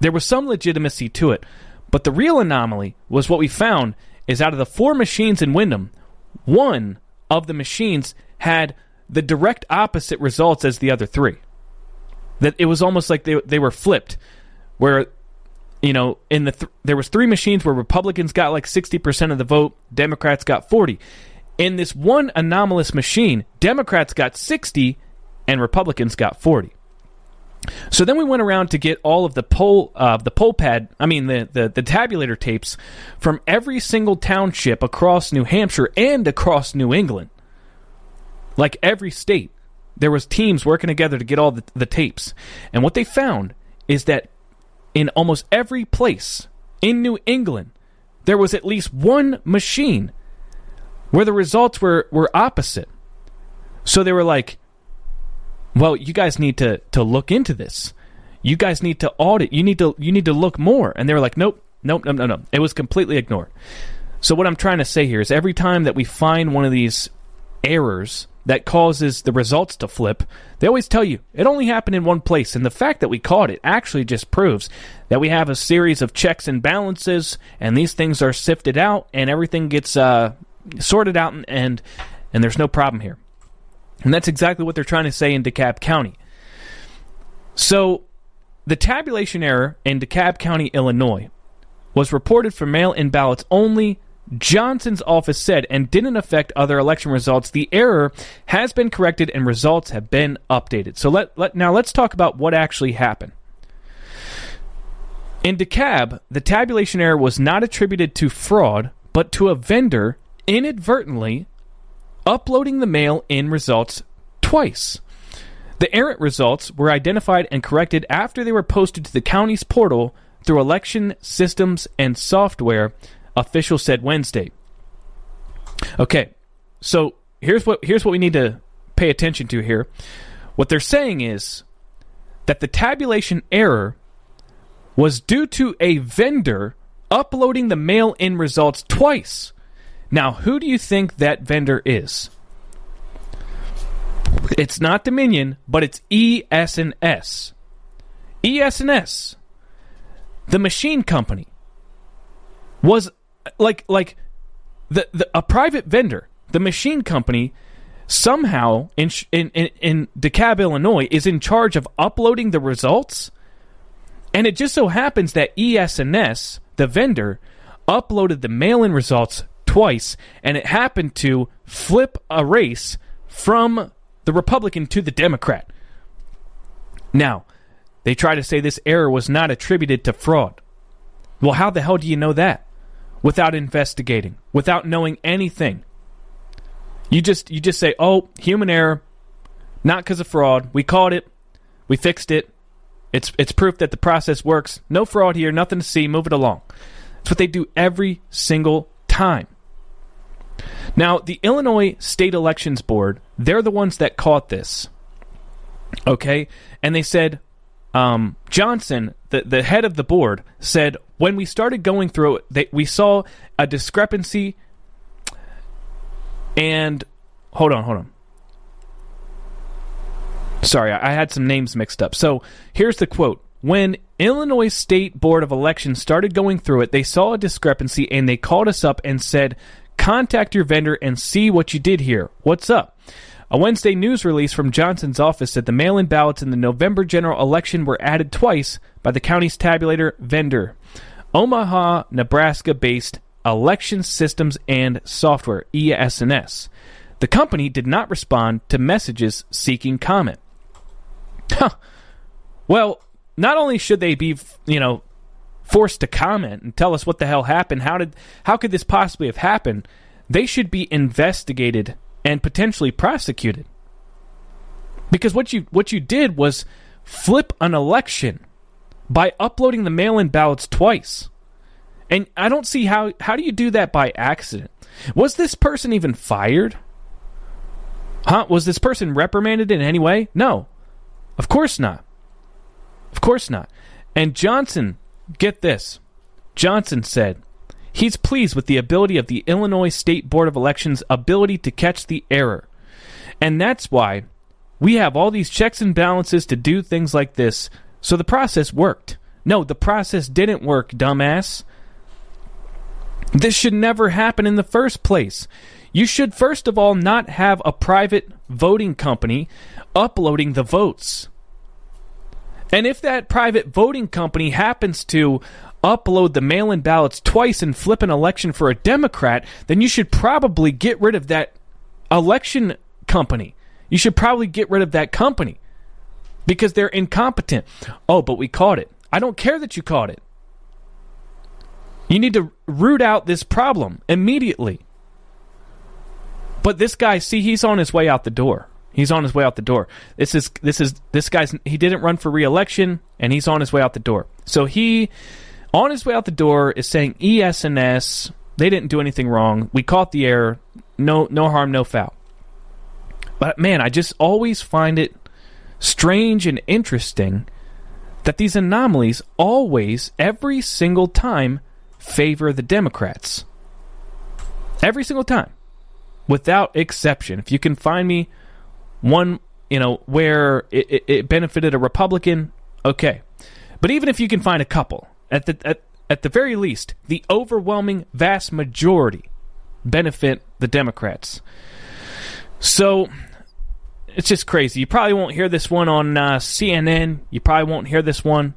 there was some legitimacy to it. But the real anomaly was what we found is out of the four machines in Wyndham, one of the machines had the direct opposite results as the other three. That it was almost like they they were flipped, where, you know, in the th- there was three machines where Republicans got like sixty percent of the vote, Democrats got forty. In this one anomalous machine, Democrats got sixty and Republicans got forty. So then we went around to get all of the poll uh, the poll pad, I mean the, the the tabulator tapes from every single township across New Hampshire and across New England, like every state. There was teams working together to get all the, the tapes. And what they found is that in almost every place in New England, there was at least one machine where the results were, were opposite. So they were like, well, you guys need to, to look into this. You guys need to audit. You need to you need to look more. And they were like, nope, nope, nope, nope, nope. It was completely ignored. So what I'm trying to say here is every time that we find one of these errors that causes the results to flip, they always tell you it only happened in one place. And the fact that we caught it actually just proves that we have a series of checks and balances, and these things are sifted out, and everything gets uh, sorted out, and, and and there's no problem here. And that's exactly what they're trying to say in DeKalb County. So the tabulation error in DeKalb County, Illinois, was reported for mail-in ballots only. Johnson's office said, and didn't affect other election results. The error has been corrected and results have been updated. So let, let now let's talk about what actually happened. In DeKalb, the tabulation error was not attributed to fraud, but to a vendor inadvertently uploading the mail-in results twice. The errant results were identified and corrected after they were posted to the county's portal through election systems and software, official said Wednesday. Okay, so here's what here's what we need to pay attention to here. What they're saying is that the tabulation error was due to a vendor uploading the mail-in results twice. Now, who do you think that vendor is? It's not Dominion, but it's E S and S. E S and S, the machine company, was like like the, the a private vendor. The machine company somehow in in in DeKalb, Illinois, is in charge of uploading the results, and it just so happens that E S and S, the vendor, uploaded the mail-in results twice, and it happened to flip a race from the Republican to the Democrat. Now, they try to say this error was not attributed to fraud. Well, how the hell do you know that? Without investigating, without knowing anything. You just you just say, oh, human error, not because of fraud. We caught it. We fixed it. It's it's proof that the process works. No fraud here, nothing to see, move it along. That's what they do every single time. Now, the Illinois State Elections Board, they're the ones that caught this, okay? And they said, um, Johnson, the, the head of the board, said, when we started going through it, they, we saw a discrepancy and... Hold on, hold on. Sorry, I had some names mixed up. So here's the quote. When Illinois State Board of Elections started going through it, they saw a discrepancy and they called us up and said, contact your vendor and see what you did here. What's up? A Wednesday news release from Johnson's office said the mail-in ballots in the November general election were added twice by the county's tabulator vendor, Omaha, Nebraska-based Election Systems and Software, E S and S. The company did not respond to messages seeking comment. Huh. Well, not only should they be, you know, forced to comment and tell us what the hell happened, how did how could this possibly have happened, they should be investigated and potentially prosecuted. Because what you what you did was flip an election by uploading the mail-in ballots twice. And I don't see how how do you do that by accident? Was this person even fired? Huh? Was this person reprimanded in any way? No. Of course not. Of course not. And Johnson, get this, Johnson said he's pleased with the ability of the Illinois State Board of Elections' ability to catch the error. And that's why we have all these checks and balances to do things like this. So the process worked. No, the process didn't work, dumbass. This should never happen in the first place. You should, first of all, not have a private voting company uploading the votes. And if that private voting company happens to upload the mail-in ballots twice and flip an election for a Democrat, then you should probably get rid of that election company. You should probably get rid of that company because they're incompetent. Oh, but we caught it. I don't care that you caught it. You need to root out this problem immediately. But this guy, see, he's on his way out the door. He's on his way out the door. This is this is this guy's. He didn't run for re-election, and he's on his way out the door. So he, on his way out the door, is saying E S and S. They didn't do anything wrong. We caught the error. No, no harm, no foul. But man, I just always find it strange and interesting that these anomalies always, every single time, favor the Democrats. Every single time, without exception. If you can find me one, you know, where it, it, it benefited a Republican, okay. But even if you can find a couple, at the at, at the very least, the overwhelming vast majority benefit the Democrats. So it's just crazy. You probably won't hear this one on uh, C N N. You probably won't hear this one.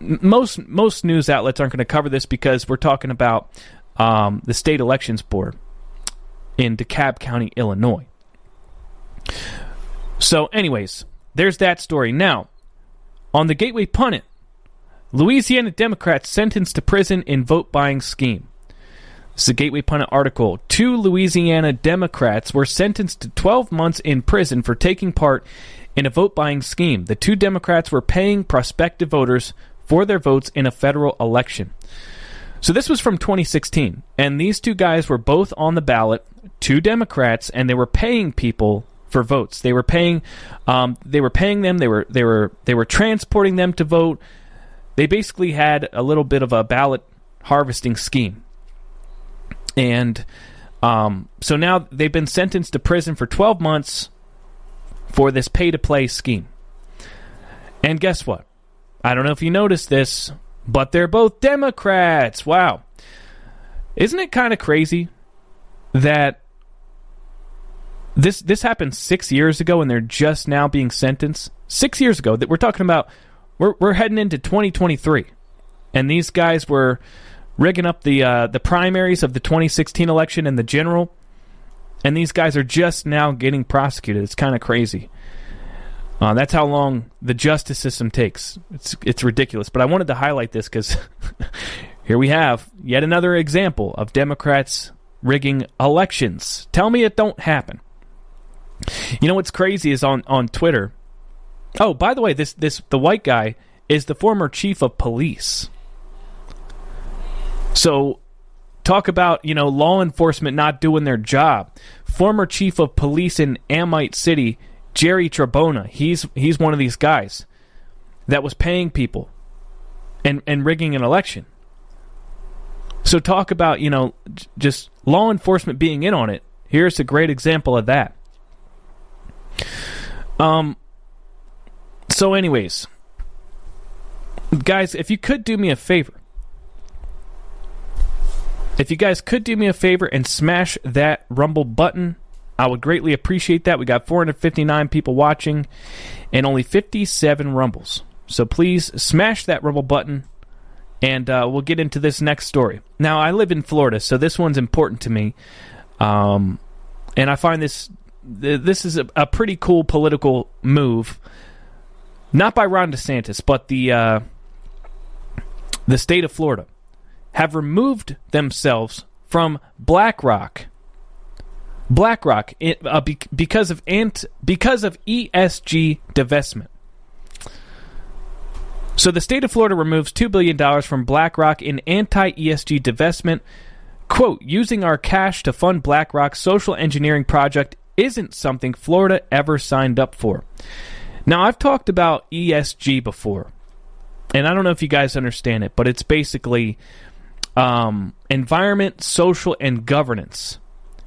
Most most news outlets aren't going to cover this because we're talking about um, the State Elections Board in DeKalb County, Illinois. So anyways, there's that story. Now, on the Gateway Pundit, Louisiana Democrats sentenced to prison in vote-buying scheme. This is a Gateway Pundit article. Two Louisiana Democrats were sentenced to twelve months in prison for taking part in a vote-buying scheme. The two Democrats were paying prospective voters for their votes in a federal election. So this was from twenty sixteen, and these two guys were both on the ballot, two Democrats, and they were paying people for votes. They were paying, um, they were paying them. They were they were they were transporting them to vote. They basically had a little bit of a ballot harvesting scheme. And um, so now they've been sentenced to prison for twelve months for this pay-to-play scheme. And guess what? I don't know if you noticed this, but they're both Democrats. Wow. Isn't it kind of crazy that this this happened six years ago and they're just now being sentenced? Six years ago, that we're talking about, we're we're heading into twenty twenty-three. And these guys were rigging up the uh, the primaries of the twenty sixteen election and the general. And these guys are just now getting prosecuted. It's kind of crazy. Uh, that's how long the justice system takes. It's it's ridiculous. But I wanted to highlight this because here we have yet another example of Democrats rigging elections. Tell me it don't happen. You know what's crazy is on, on Twitter. Oh, by the way, this this the white guy is the former chief of police. So talk about, you know, law enforcement not doing their job. Former chief of police in Amite City, Jerry Trabona, he's he's one of these guys that was paying people and, and rigging an election. So talk about, you know, j- just law enforcement being in on it. Here's a great example of that. Um. So anyways, guys, if you could do me a favor, if you guys could do me a favor and smash that Rumble button, I would greatly appreciate that. We got four hundred fifty-nine people watching and only fifty-seven Rumbles. So please smash that Rumble button, and uh, we'll get into this next story. Now, I live in Florida, so this one's important to me. Um, and I find this, this is a, a pretty cool political move. Not by Ron DeSantis, but the uh, the state of Florida have removed themselves from BlackRock. BlackRock, it, uh, be- because of ant- because of E S G divestment. So the state of Florida removes two billion dollars from BlackRock in anti-E S G divestment. Quote, using our cash to fund BlackRock's social engineering project isn't something Florida ever signed up for. Now, I've talked about E S G before, and I don't know if you guys understand it, but it's basically um, environment, social, and governance,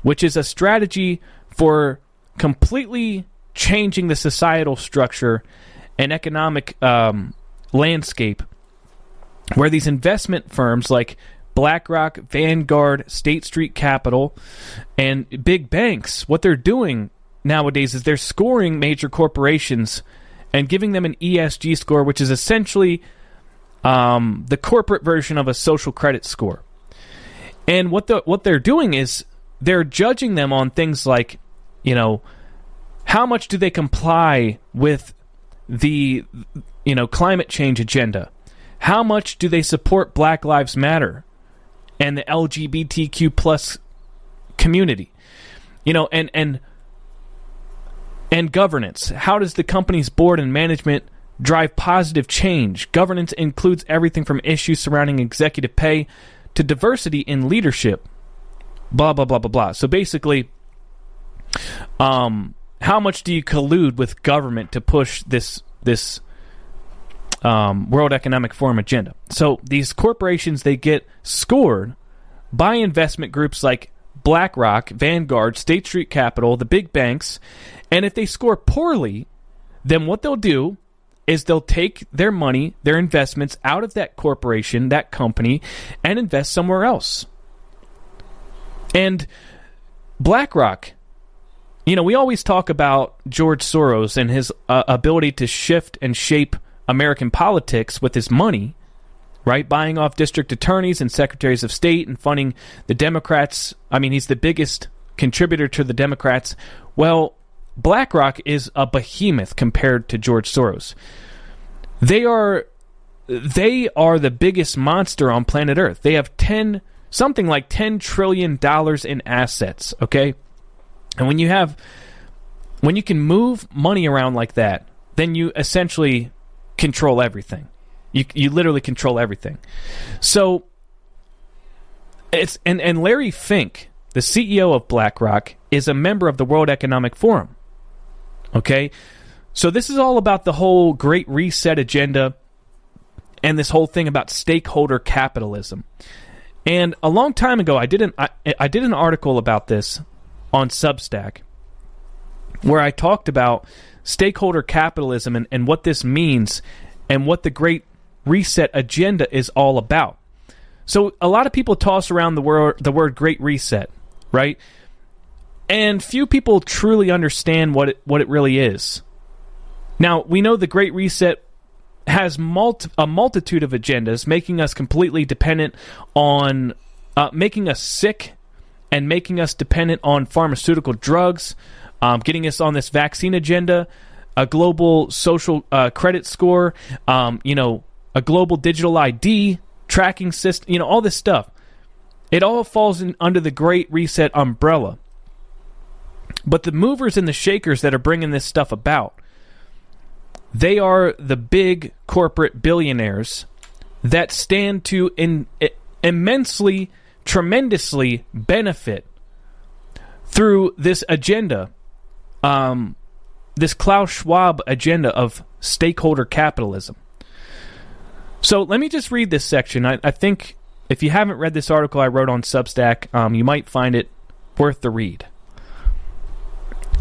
which is a strategy for completely changing the societal structure and economic um, landscape where these investment firms like BlackRock, Vanguard, State Street Capital, and big banks, what they're doing nowadays is they're scoring major corporations and giving them an E S G score, which is essentially um, the corporate version of a social credit score. And what the what they're doing is they're judging them on things like, you know, how much do they comply with the, you know, climate change agenda? How much do they support Black Lives Matter and the L G B T Q plus community? You know, and and and governance. How does the company's board and management drive positive change? Governance includes everything from issues surrounding executive pay to diversity in leadership. Blah, blah, blah, blah, blah. So basically, um, how much do you collude with government to push this this um, World Economic Forum agenda? So these corporations, they get scored by investment groups like BlackRock, Vanguard, State Street Capital, the big banks, and if they score poorly, then what they'll do is they'll take their money, their investments out of that corporation, that company, and invest somewhere else. And BlackRock, you know, we always talk about George Soros and his uh, ability to shift and shape American politics with his money, right? Buying off district attorneys and secretaries of state and funding the Democrats. I mean, he's the biggest contributor to the Democrats. Well, BlackRock is a behemoth compared to George Soros. They are they are the biggest monster on planet Earth. They have ten something like ten trillion dollars in assets, okay? And when you have, when you can move money around like that, then you essentially control everything. You you literally control everything. So, it's and, and Larry Fink, the C E O of BlackRock, is a member of the World Economic Forum, okay? So this is all about the whole Great Reset agenda and this whole thing about stakeholder capitalism. And a long time ago, I did an I, I did an article about this on Substack, where I talked about stakeholder capitalism and, and what this means and what the Great Reset agenda is all about. So a lot of people toss around the word the word Great Reset, right? And few people truly understand what it, what it really is. Now, we know the Great Reset has multi- a multitude of agendas, making us completely dependent on, uh, making us sick and making us dependent on pharmaceutical drugs, um, getting us on this vaccine agenda, a global social uh, credit score, um, you know, a global digital I D, tracking system, you know, all this stuff. It all falls in, under the Great Reset umbrella. But the movers and the shakers that are bringing this stuff about, they are the big corporate billionaires that stand to in, immensely, tremendously benefit through this agenda, um, this Klaus Schwab agenda of stakeholder capitalism. So let me just read this section. I, I think if you haven't read this article I wrote on Substack, um, you might find it worth the read.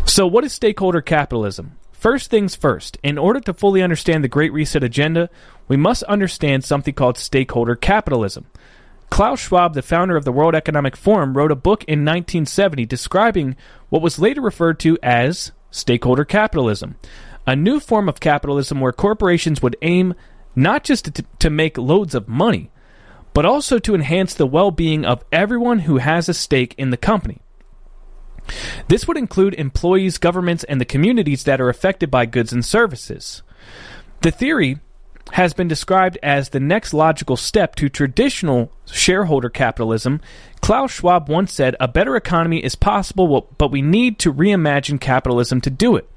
So what is stakeholder capitalism? First things first, in order to fully understand the Great Reset agenda, we must understand something called stakeholder capitalism. Klaus Schwab, the founder of the World Economic Forum, wrote a book in nineteen seventy describing what was later referred to as stakeholder capitalism, a new form of capitalism where corporations would aim not just to, to make loads of money, but also to enhance the well-being of everyone who has a stake in the company. This would include employees, governments, and the communities that are affected by goods and services. The theory has been described as the next logical step to traditional shareholder capitalism. Klaus Schwab once said, "A better economy is possible, but we need to reimagine capitalism to do it."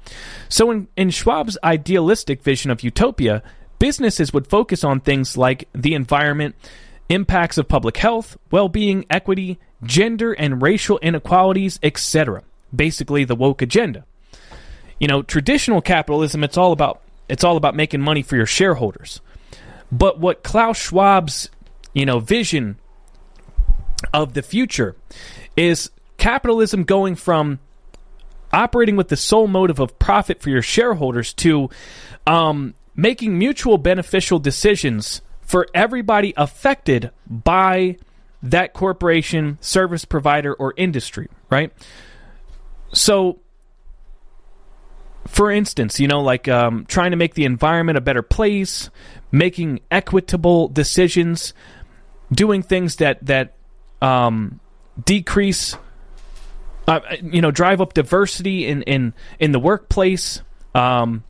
So in, in Schwab's idealistic vision of utopia, businesses would focus on things like the environment, impacts of public health, well-being, equity, gender and racial inequalities, et cetera. Basically, the woke agenda. You know, traditional capitalism, it's all about it's all about making money for your shareholders. But what Klaus Schwab's, you know, vision of the future is capitalism going from operating with the sole motive of profit for your shareholders to um, making mutual beneficial decisions for everybody affected by that corporation, service provider, or industry, right? So, for instance, you know, like um, trying to make the environment a better place, making equitable decisions, doing things that that um, decrease, uh, you know, drive up diversity in in, in the workplace, um,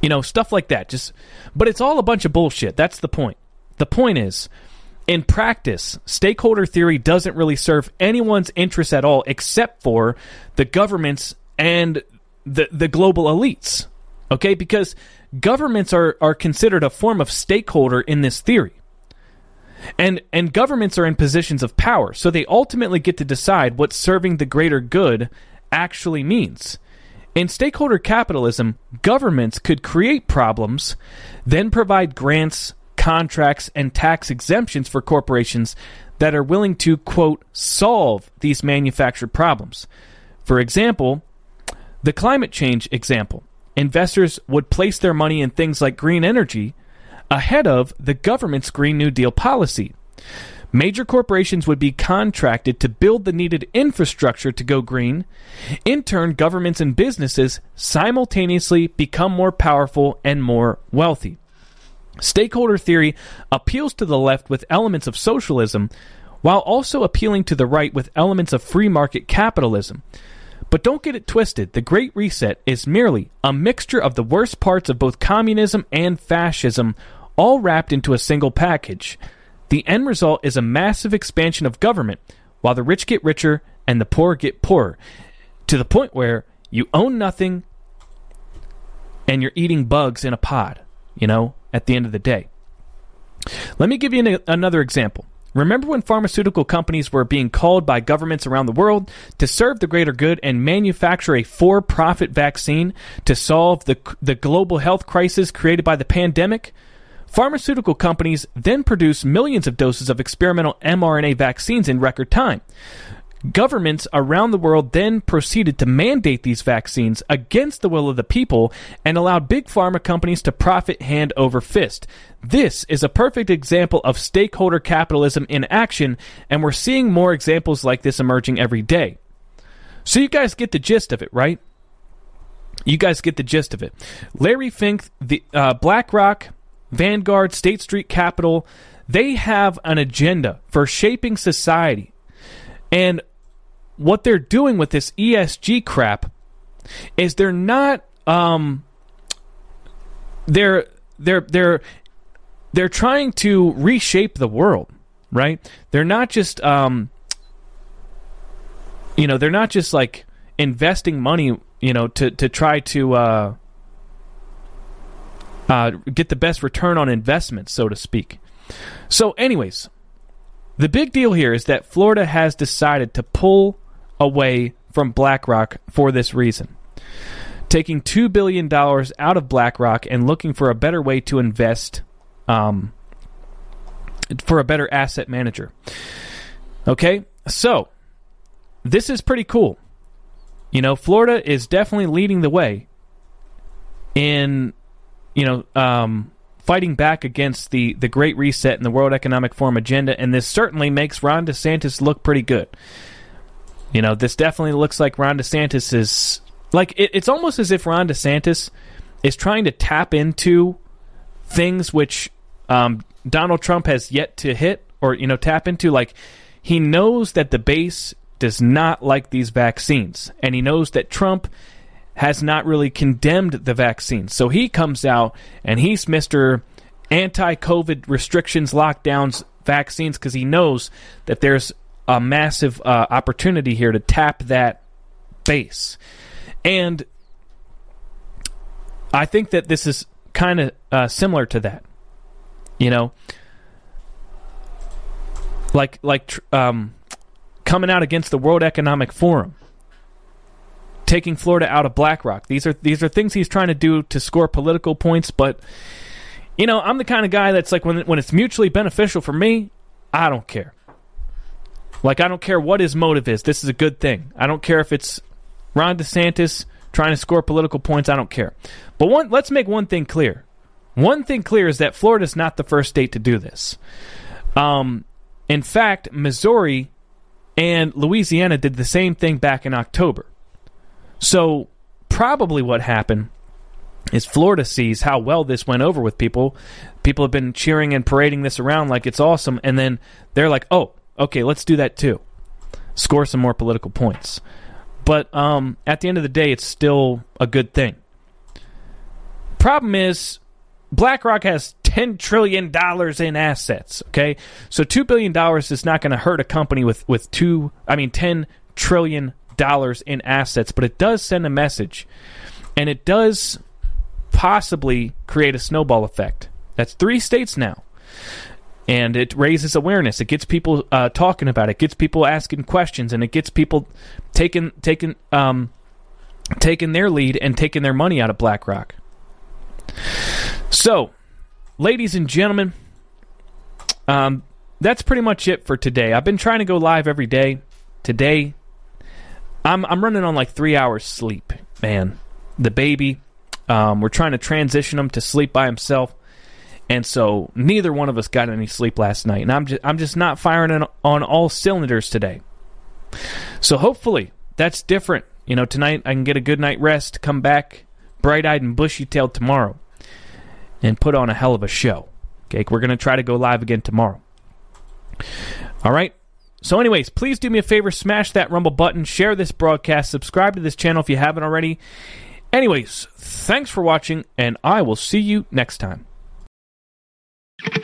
you know, stuff like that. Just, but it's all a bunch of bullshit. That's the point. The point is, in practice, stakeholder theory doesn't really serve anyone's interests at all except for the governments and the the global elites, okay? Because governments are, are considered a form of stakeholder in this theory. And, and governments are in positions of power, so they ultimately get to decide what serving the greater good actually means. In stakeholder capitalism, governments could create problems, then provide grants, contracts, and tax exemptions for corporations that are willing to, quote, solve these manufactured problems. For example, the climate change example. Investors would place their money in things like green energy ahead of the government's Green New Deal policy. Major corporations would be contracted to build the needed infrastructure to go green. In turn, governments and businesses simultaneously become more powerful and more wealthy. Stakeholder theory appeals to the left with elements of socialism, while also appealing to the right with elements of free market capitalism. But don't get it twisted. The Great Reset is merely a mixture of the worst parts of both communism and fascism, all wrapped into a single package. The end result is a massive expansion of government, while the rich get richer and the poor get poorer, to the point where you own nothing and you're eating bugs in a pod, you know? At the end of the day. Let me give you an, another example. Remember when pharmaceutical companies were being called by governments around the world to serve the greater good and manufacture a for-profit vaccine to solve the, the global health crisis created by the pandemic? Pharmaceutical companies then produce millions of doses of experimental mRNA vaccines in record time. Governments around the world then proceeded to mandate these vaccines against the will of the people and allowed big pharma companies to profit hand over fist. This is a perfect example of stakeholder capitalism in action, and we're seeing more examples like this emerging every day. So you guys get the gist of it, right? You guys get the gist of it. Larry Fink, the uh, BlackRock, Vanguard, State Street Capital, they have an agenda for shaping society. And what they're doing with this E S G crap is they're not um, they're they're they're they're trying to reshape the world, right? They're not just um, you know they're not just like investing money, you know, to to try to uh, uh, get the best return on investment, so to speak. So, anyways. The big deal here is that Florida has decided to pull away from BlackRock for this reason, taking two billion dollars out of BlackRock and looking for a better way to invest um, for a better asset manager. Okay, so this is pretty cool. You know, Florida is definitely leading the way in, you know, um, fighting back against the, the Great Reset and the World Economic Forum agenda, and this certainly makes Ron DeSantis look pretty good. You know, this definitely looks like Ron DeSantis is... Like, it, it's almost as if Ron DeSantis is trying to tap into things which um, Donald Trump has yet to hit, or, you know, tap into. Like, he knows that the base does not like these vaccines, and he knows that Trump has not really condemned the vaccine. So he comes out and he's Mister Anti-COVID restrictions, lockdowns, vaccines, because he knows that there's a massive uh, opportunity here to tap that base. And I think that this is kind of uh, similar to that. You know, like like um, coming out against the World Economic Forum, taking Florida out of BlackRock. These are these are things he's trying to do to score political points, but, you know, I'm the kind of guy that's like, when when it's mutually beneficial for me, I don't care. Like, I don't care what his motive is. This is a good thing. I don't care if it's Ron DeSantis trying to score political points. I don't care. But one, let's make one thing clear. One thing clear is that Florida's not the first state to do this. Um, in fact, Missouri and Louisiana did the same thing back in October. So probably what happened is Florida sees how well this went over with people. People have been cheering and parading this around like it's awesome, and then they're like, oh, okay, let's do that too. Score some more political points. But um, at the end of the day, it's still a good thing. Problem is, BlackRock has ten trillion dollars in assets, okay? So two billion dollars is not going to hurt a company with, with two, I mean, ten trillion dollars. Dollars in assets, but it does send a message, and it does possibly create a snowball effect. That's three states now, and it raises awareness. It gets people uh, talking about it. It gets people asking questions, and it gets people taking taking um, taking their lead and taking their money out of BlackRock. So, ladies and gentlemen, um, that's pretty much it for today. I've been trying to go live every day. Today, I'm I'm running on like three hours sleep, man. The baby, um, we're trying to transition him to sleep by himself, and so neither one of us got any sleep last night. And I'm just I'm just not firing on all cylinders today. So hopefully that's different. You know, tonight I can get a good night rest, come back bright-eyed and bushy-tailed tomorrow, and put on a hell of a show. Okay, we're gonna try to go live again tomorrow. All right. So anyways, please do me a favor, smash that Rumble button, share this broadcast, subscribe to this channel if you haven't already. Anyways, thanks for watching, and I will see you next time.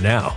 now.